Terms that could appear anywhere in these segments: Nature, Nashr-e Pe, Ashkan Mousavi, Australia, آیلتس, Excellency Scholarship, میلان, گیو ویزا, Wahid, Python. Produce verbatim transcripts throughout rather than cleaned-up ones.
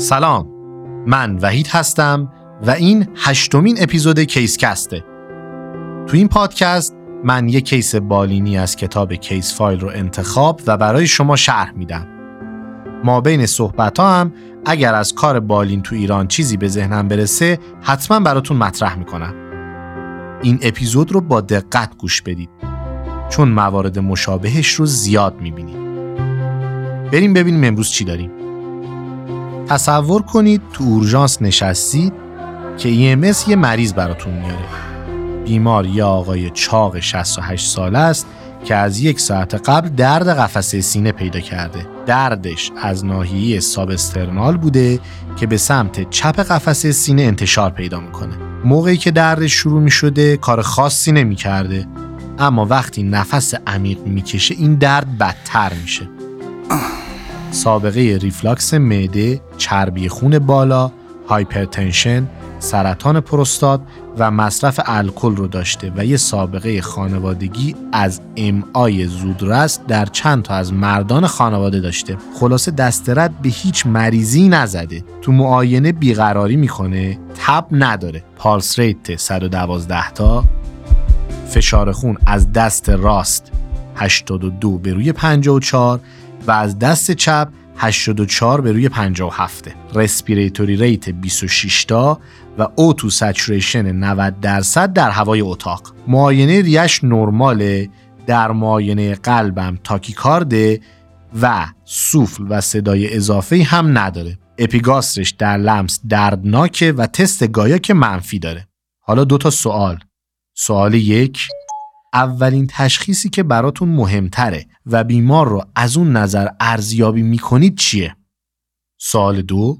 سلام، من وحید هستم و این هشتمین اپیزود کیسکسته. تو این پادکست من یک کیس بالینی از کتاب کیس فایل رو انتخاب و برای شما شرح میدم. ما بین صحبت ها هم اگر از کار بالین تو ایران چیزی به ذهنم برسه حتما براتون مطرح میکنم. این اپیزود رو با دقت گوش بدید چون موارد مشابهش رو زیاد میبینید. بریم ببینیم امروز چی داریم. تصور کنید تو اورژانس نشستید که ای ام اس یه مریض براتون میاره. بیمار یه آقای چاق شصت و هشت ساله است که از یک ساعت قبل درد قفسه سینه پیدا کرده. دردش از ناحیه ساب استرنال بوده که به سمت چپ قفسه سینه انتشار پیدا میکنه. موقعی که دردش شروع میشده کار خاصی نمیکرده، اما وقتی نفس عمیق میکشه این درد بدتر میشه. سابقه ریفلاکس معده، چربی خون بالا، هایپرتنشن، سرطان پروستات و مصرف الکل رو داشته و یه سابقه خانوادگی از ام آی زودرس در چند تا از مردان خانواده داشته. خلاصه دست رد به هیچ مریضی نزده. تو معاینه بیقراری میکنه، تب نداره، پالس ریت صد و دوازده تا، فشار خون از دست راست هشتاد و دو به روی پنجاه و چهار و از دست چپ هشتاد و چهار به روی پنجاه و هفت، رسپیریتوری ریت بیست و شش تا و اوتو سچوریشن نود درصد در هوای اتاق. معاینه ریش نرماله، در معاینه قلبم تاکیکارده و سوفل و صدای اضافی هم نداره. اپیگاسترش در لمس دردناکه و تست گایا که منفی داره. حالا دو تا سوال. سوال یک، اولین تشخیصی که براتون مهمتره و بیمار رو از اون نظر ارزیابی میکنید چیه؟ سوال دو،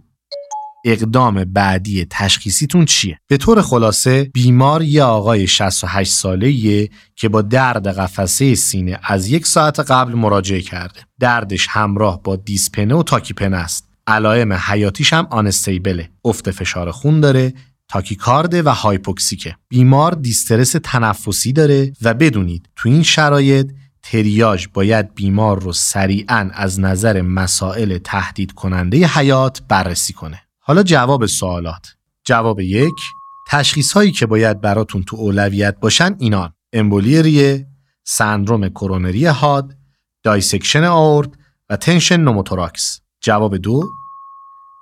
اقدام بعدی تشخیصیتون چیه؟ به طور خلاصه بیمار یه آقای شصت و هشت ساله‌ایه که با درد قفسه سینه از یک ساعت قبل مراجعه کرده. دردش همراه با دیسپنه و تاکیپنه است. علائم حیاتیش هم آنستیبله. افت فشار خون داره، تاکیکارد و هایپوکسیکه. بیمار دیسترس تنفسی داره و بدونید تو این شرایط تریاج باید بیمار رو سریعاً از نظر مسائل تهدید کننده حیات بررسی کنه. حالا جواب سوالات. جواب یک، تشخیص هایی که باید براتون تو اولویت باشن اینان: امبولی ریه، سندروم کرونری حاد، دایسکشن آورت و تنشن نوموتوراکس. جواب دو،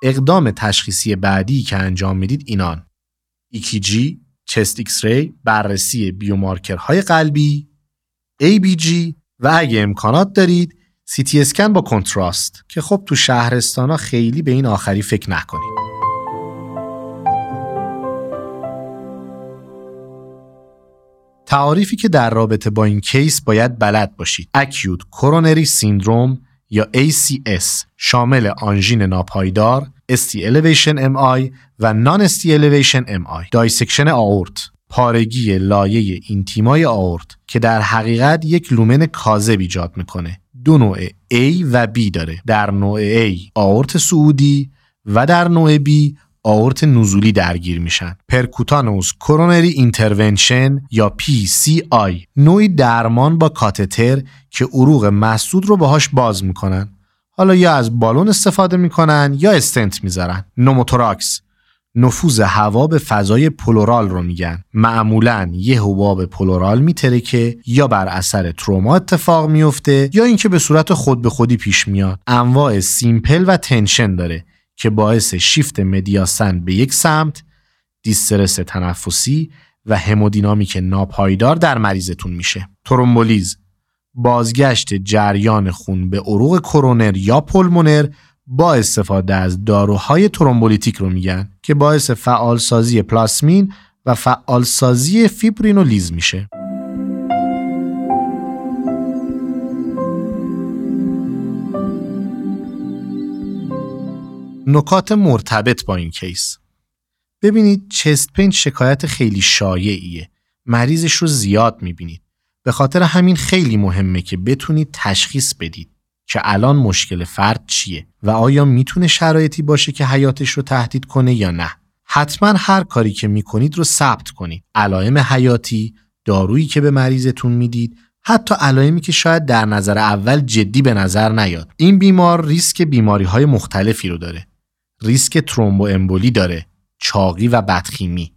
اقدام تشخیصی بعدی که انجام میدید اینان: ای کی جی، چست ایکس ری، بررسی بیومارکرهای قلبی، ای بی جی و اگه امکانات دارید سی تی اسکن با کنتراست که خب تو شهرستانا خیلی به این آخری فکر نکنید. تعاریفی که در رابطه با این کیس باید بلد باشید: اکیوت کورونری سیندروم یا ای سی اس شامل آنژین ناپایدار، اس تی elevation ام آی و نان اس تی elevation ام آی، دایسکشن آورت، پارگی لایه اینتیمای آورت که در حقیقت یک لومن کاذب ایجاد میکنه. دو نوع A و B داره. در نوع A آورت صعودی و در نوع B آورت نزولی درگیر میشن. پرکوتانوس کورونری اینترونشن یا پی سی آی، نوعی درمان با کاتتر که عروق مسدود رو باهاش باز میکنن. حالا یا از بالون استفاده میکنن یا استنت میذارن. نوموتوراکس، نفوذ هوا به فضای پلورال رو میگن. معمولاً یه حباب پلورال میترکه یا بر اثر تروما اتفاق میفته یا اینکه به صورت خود به خودی پیش میاد. انواع سیمپل و تنشن داره که باعث شیفت مدیاسن به یک سمت، دیسترس تنفسی و همودینامیک ناپایدار در مریضتون میشه. ترومبولیز، بازگشت جریان خون به عروق کرونر یا پلمونر با استفاده از داروهای ترومبولیتیک رو میگن که باعث فعالسازی پلاسمین و فعالسازی فیبرینولیز میشه. نکات مرتبط با این کیس. ببینید، چست پین شکایت خیلی شایعیه. مریضش رو زیاد میبینید. به خاطر همین خیلی مهمه که بتونید تشخیص بدید که الان مشکل فرد چیه و آیا میتونه شرایطی باشه که حیاتش رو تهدید کنه یا نه. حتما هر کاری که میکنید رو ثبت کنید. علائم حیاتی، دارویی که به مریضتون میدید، حتی علائمی که شاید در نظر اول جدی به نظر نیاد. این بیمار ریسک بیماری‌های مختلفی رو داره. ریسک ترومبو امبولی داره، چاقی و بدخیمی.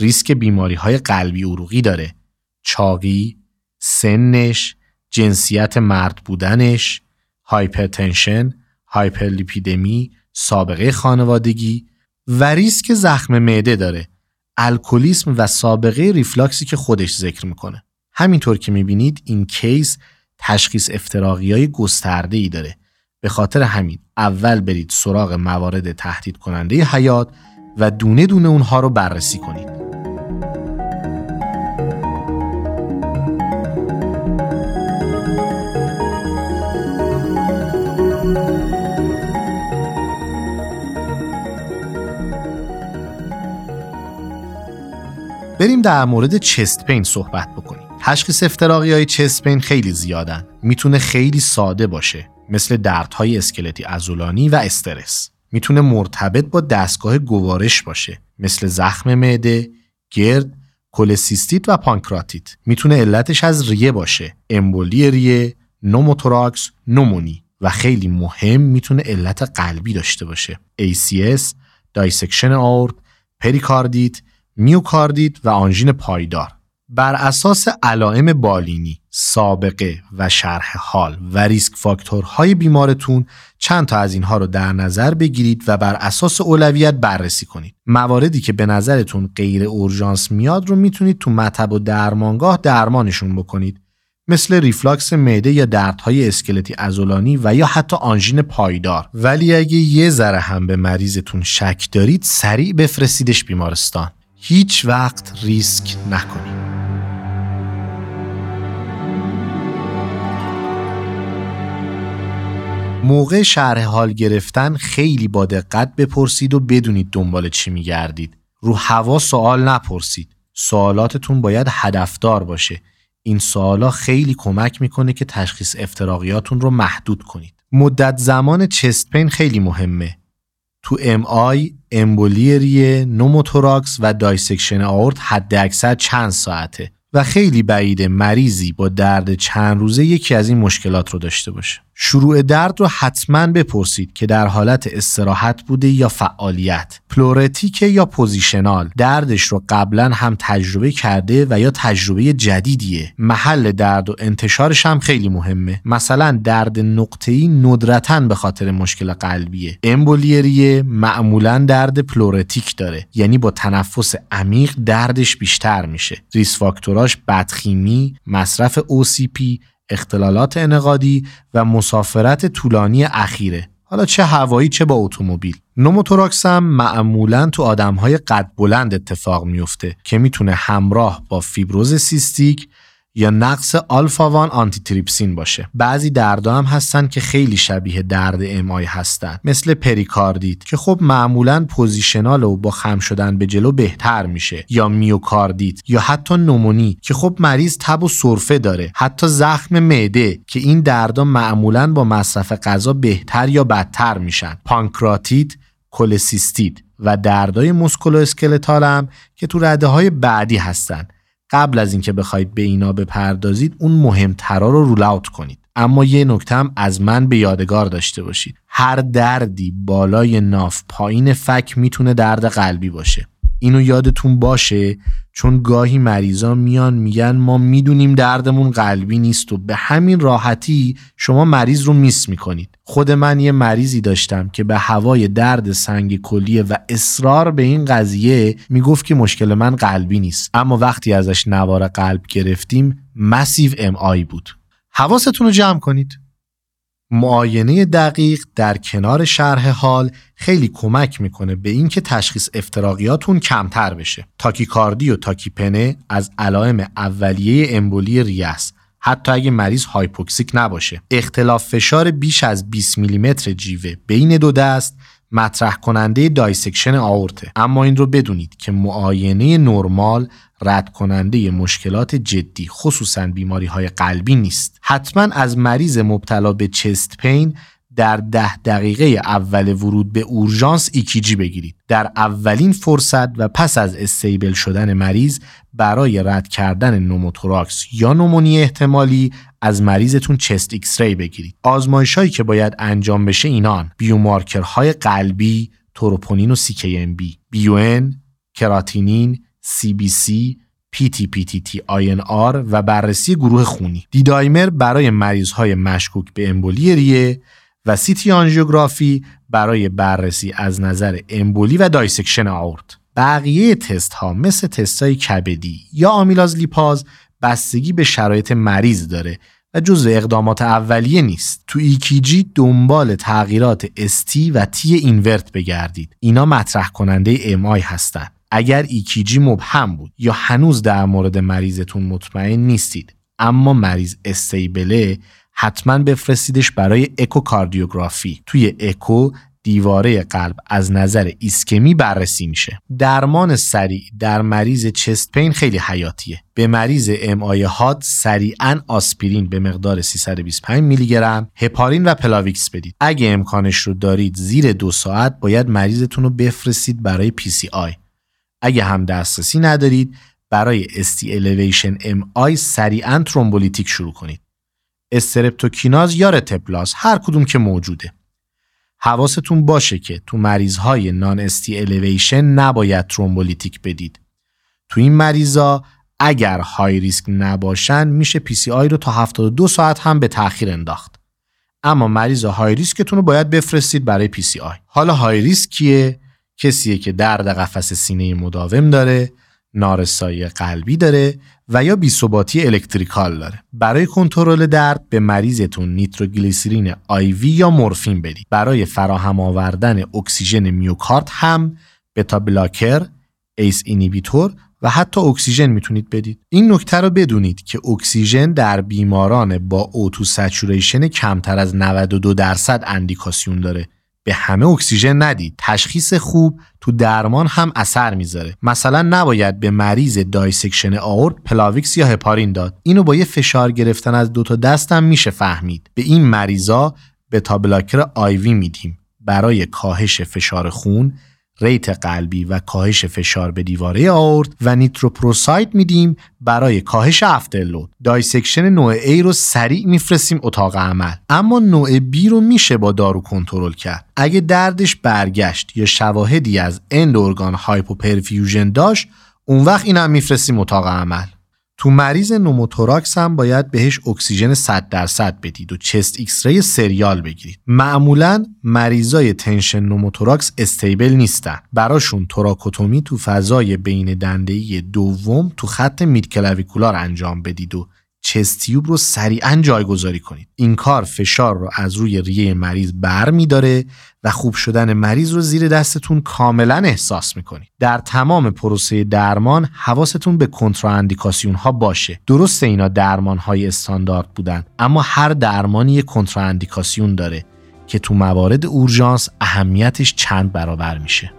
ریسک بیماری‌های قلبی عروقی داره، چاقی، سنش، جنسیت مرد بودنش، هایپرتنشن، هایپرلیپیدمی، سابقه خانوادگی و ریسک زخم معده داره، الکلیسم و سابقه ریفلاکسی که خودش ذکر میکنه. همینطور که میبینید این کیس تشخیص افتراقی‌های گسترده‌ای داره. به خاطر همین اول برید سراغ موارد تهدید کننده حیات و دونه دونه اونها رو بررسی کنید. بریم در مورد چست پین صحبت بکنیم. تشخیص افتراقی‌های چست پین خیلی زیادن. میتونه خیلی ساده باشه، مثل دردهای اسکلتی عضلانی و استرس. میتونه مرتبط با دستگاه گوارش باشه، مثل زخم معده، گرد، کولسیستیت و پانکراتیت. میتونه علتش از ریه باشه، امبولی ریه، نوموتوراکس، نومونی و خیلی مهم میتونه علت قلبی داشته باشه، ای سی اس، دایسکشن آورت، پریکاردیت، میوکاردیت و آنژین پایدار. بر اساس علائم بالینی، سابقه و شرح حال و ریسک فاکتورهای بیمارتون چند تا از اینها رو در نظر بگیرید و بر اساس اولویت بررسی کنید. مواردی که به نظرتون غیر اورژانس میاد رو میتونید تو مطب و درمانگاه درمانشون بکنید، مثل ریفلاکس معده یا دردهای اسکلتی عضلانی و یا حتی آنژین پایدار. ولی اگه یه ذره هم به مریضتون شک دارید، سریع بفرستیدش بیمارستان. هیچ وقت ریسک نکنید. موقع شرح حال گرفتن خیلی با دقت بپرسید و بدونید دنبال چی میگردید. رو هوا سوال نپرسید. سوالاتتون باید هدفدار باشه. این سوالا خیلی کمک میکنه که تشخیص افتراقیاتون رو محدود کنید. مدت زمان چست پین خیلی مهمه. تو ام آی، امبولی ریه، نوموتوراکس و دایسکشن آورت حد اکثر چند ساعته و خیلی بعیده مریضی با درد چند روزه یکی از این مشکلات رو داشته باشه. شروع درد رو حتما بپرسید که در حالت استراحت بوده یا فعالیت، پلورتیک یا پوزیشنال، دردش رو قبلا هم تجربه کرده و یا تجربه جدیدیه. محل درد و انتشارش هم خیلی مهمه، مثلا درد نقطه‌ای ندرتاً به خاطر مشکل قلبیه. امبولی ریه معمولا درد پلورتیک داره، یعنی با تنفس عمیق دردش بیشتر میشه. ریس فاکتوراش بدخیمی، مصرف او سی پی، اختلالات انعقادی و مسافرت طولانی اخیره، حالا چه هوایی چه با اتومبیل. نوموتوراکس هم معمولاً تو آدم‌های قد بلند اتفاق میفته که میتونه همراه با فیبروز سیستیک یا نقص آلفا وان آنتیتریپسین باشه. بعضی دردا هم هستن که خیلی شبیه درد ام آی هستن، مثل پریکاردیت که خب معمولاً پوزیشنال و با خم شدن به جلو بهتر میشه، یا میوکاردیت یا حتی نومونی که خب مریض تب و سرفه داره، حتی زخم معده که این دردا معمولاً با مصرف غذا بهتر یا بدتر میشن، پانکراتیت، کولسیستیت و دردای موسکولواسکلتال هم که تو رده‌های بعدی هستن. قبل از اینکه بخواید به اینا بپردازید، اون مهمترا رو رول اوت کنید. اما یه نکته هم از من به یادگار داشته باشید. هر دردی بالای ناف پایین فک میتونه درد قلبی باشه. اینو یادتون باشه، چون گاهی مریضا میان میگن ما میدونیم دردمون قلبی نیست و به همین راحتی شما مریض رو میس میکنید. خود من یه مریضی داشتم که به هوای درد سنگ کلیه و اصرار به این قضیه میگفت که مشکل من قلبی نیست، اما وقتی ازش نوار قلب گرفتیم مسیو ام آی بود. حواستون رو جمع کنید. معاینه دقیق در کنار شرح حال خیلی کمک میکنه به این که تشخیص افتراقیاتون کمتر بشه. تاکیکاردی و تاکیپنه از علائم اولیه امبولی ریه است، حتی اگه مریض هایپوکسیک نباشه. اختلاف فشار بیش از بیست میلیمتر جیوه بین دو دست مطرح کننده دایسکشن آورته. اما این رو بدونید که معاینه نرمال رد کننده مشکلات جدی، خصوصاً بیماری‌های قلبی نیست. حتماً از مریض مبتلا به چست پین در ده دقیقه اول ورود به اورژانس ایکیجی بگیرید. در اولین فرصت و پس از استیبل شدن مریض برای رد کردن نوموتوراکس یا نومونی احتمالی از مریضتون چست ایکس ری بگیرید. آزمایش‌هایی که باید انجام بشه اینان: بیومارکرهای قلبی، توروپونین و سی کی ام بی، بی یو ان، کراتینین، سی بی سی، پی تی پی تی تی آی ان آر و بررسی گروه خونی. دی دایمر برای مریض‌های مشکوک به امبولی ریه و سی تی آنژیوگرافی برای بررسی از نظر امبولی و دایسکشن آورت. بقیه تست ها مثل تست‌های کبدی یا آمیلاز لیپاز بستگی به شرایط مریض داره و جزء اقدامات اولیه نیست. تو ایکیجی دنبال تغییرات استی و تی اینورت بگردید. اینا مطرح کننده ام آی هستن. اگر ایکیجی مبهم بود یا هنوز در مورد مریضتون مطمئن نیستید اما مریض استیبله، حتما بفرستیدش برای اکوکاردیوگرافی. توی اکو دیواره قلب از نظر ایسکمی بررسی میشه. درمان سریع در مریض چست پین خیلی حیاتیه. به مریض ام آی هاد سریعاً آسپرین به مقدار سیصد و بیست و پنج میلی گرم، هپارین و پلاویکس بدید. اگه امکانش رو دارید زیر دو ساعت باید مریضتون رو بفرستید برای پی سی آی. اگه هم دسترسی ندارید برای استی الیویشن ام آی سریعاً ترومبولیتیک شروع کنید. استرپتوکیناز یا رتبلاس هر کدوم که موجوده. حواستون باشه که تو مریض‌های نان استی الیویشن نباید ترومبولیتیک بدید. تو این مریضا اگر های ریسک نباشن میشه پی سی آی رو تا هفتاد و دو ساعت هم به تأخیر انداخت. اما مریض های ریسکتون رو باید بفرستید برای پی سی آی. حالا های ریسک کیه؟ کسیه که درد قفس سینه مداوم داره، نارسایی قلبی داره و یا بی‌ثباتی الکتریکال داره. برای کنترل درد به مریضتون نیتروگلیسرین آیوی یا مورفین بدید. برای فراهم آوردن اکسیژن میوکارد هم بتا بلاکر، ایس اینیبیتور و حتی اکسیژن میتونید بدید. این نکته رو بدونید که اکسیژن در بیماران با اوتو سچوریشن کمتر از نود و دو درصد اندیکاسیون داره. به همه اکسیژن ندید. تشخیص خوب تو درمان هم اثر میذاره. مثلا نباید به مریض دایسکشن آورت پلاویکس یا هپارین داد. اینو با یه فشار گرفتن از دوتا دست هم میشه فهمید. به این مریضا بتا بلاکر آیوی میدیم برای کاهش فشار خون، ریت قلبی و کاهش فشار به دیواره آورت و نیتروپروساید میدیم برای کاهش افترلود. دایسکشن نوع A رو سریع میفرستیم اتاق عمل. اما نوع B رو میشه با دارو کنترل کرد. اگه دردش برگشت یا شواهدی از اند ارگان هایپوپرفیوژن داشت، اون وقت اینم میفرستیم اتاق عمل. تو مریض نوموتوراکس هم باید بهش اکسیژن صد درصد بدید و چست ایکس ری سریال بگیرید. معمولاً مریضای تنشن نوموتوراکس استیبل نیستن. براشون توراکوتومی تو فضای بین دنده‌ای دوم تو خط میدکلاویکولار انجام بدید و چست تیوب رو سریعاً جایگذاری کنید. این کار فشار رو از روی ریه مریض برمی‌داره و خوب شدن مریض رو زیر دستتون کاملا احساس میکنید. در تمام پروسه درمان حواستون به کنتراندیکاسیون ها باشه. درسته اینا درمان های استاندارد بودن، اما هر درمانی یک کنتراندیکاسیون داره که تو موارد اورژانس اهمیتش چند برابر میشه.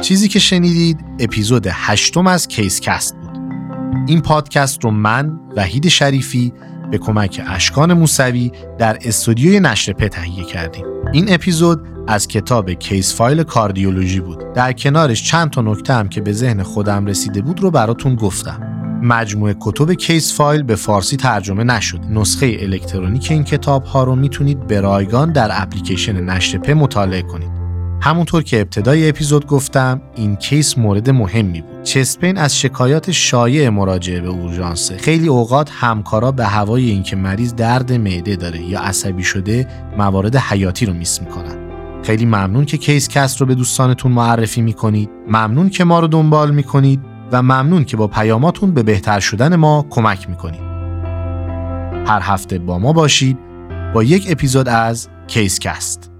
چیزی که شنیدید اپیزود هشتم از کیس کست بود. این پادکست رو من وحید شریفی به کمک اشکان موسوی در استودیوی نشر په تهیه کردیم. این اپیزود از کتاب کیس فایل کاردیولوژی بود. در کنارش چند تا نکته هم که به ذهن خودم رسیده بود رو براتون گفتم. مجموعه کتب کیس فایل به فارسی ترجمه نشد. نسخه الکترونیک این کتاب‌ها رو میتونید به رایگان در اپلیکیشن نشر په مطالعه کنید. همونطور که ابتدای اپیزود گفتم، این کیس مورد مهمی بود. چست پین از شکایات شایع مراجعه به اورژانس. خیلی اوقات همکارا به هوای اینکه مریض درد معده داره یا عصبی شده، موارد حیاتی رو میس میکنن. خیلی ممنون که کیس کست رو به دوستانتون معرفی میکنید. ممنون که ما رو دنبال میکنید و ممنون که با پیاماتون به بهتر شدن ما کمک میکنید. هر هفته با ما باشید با یک اپیزود از کیس کست.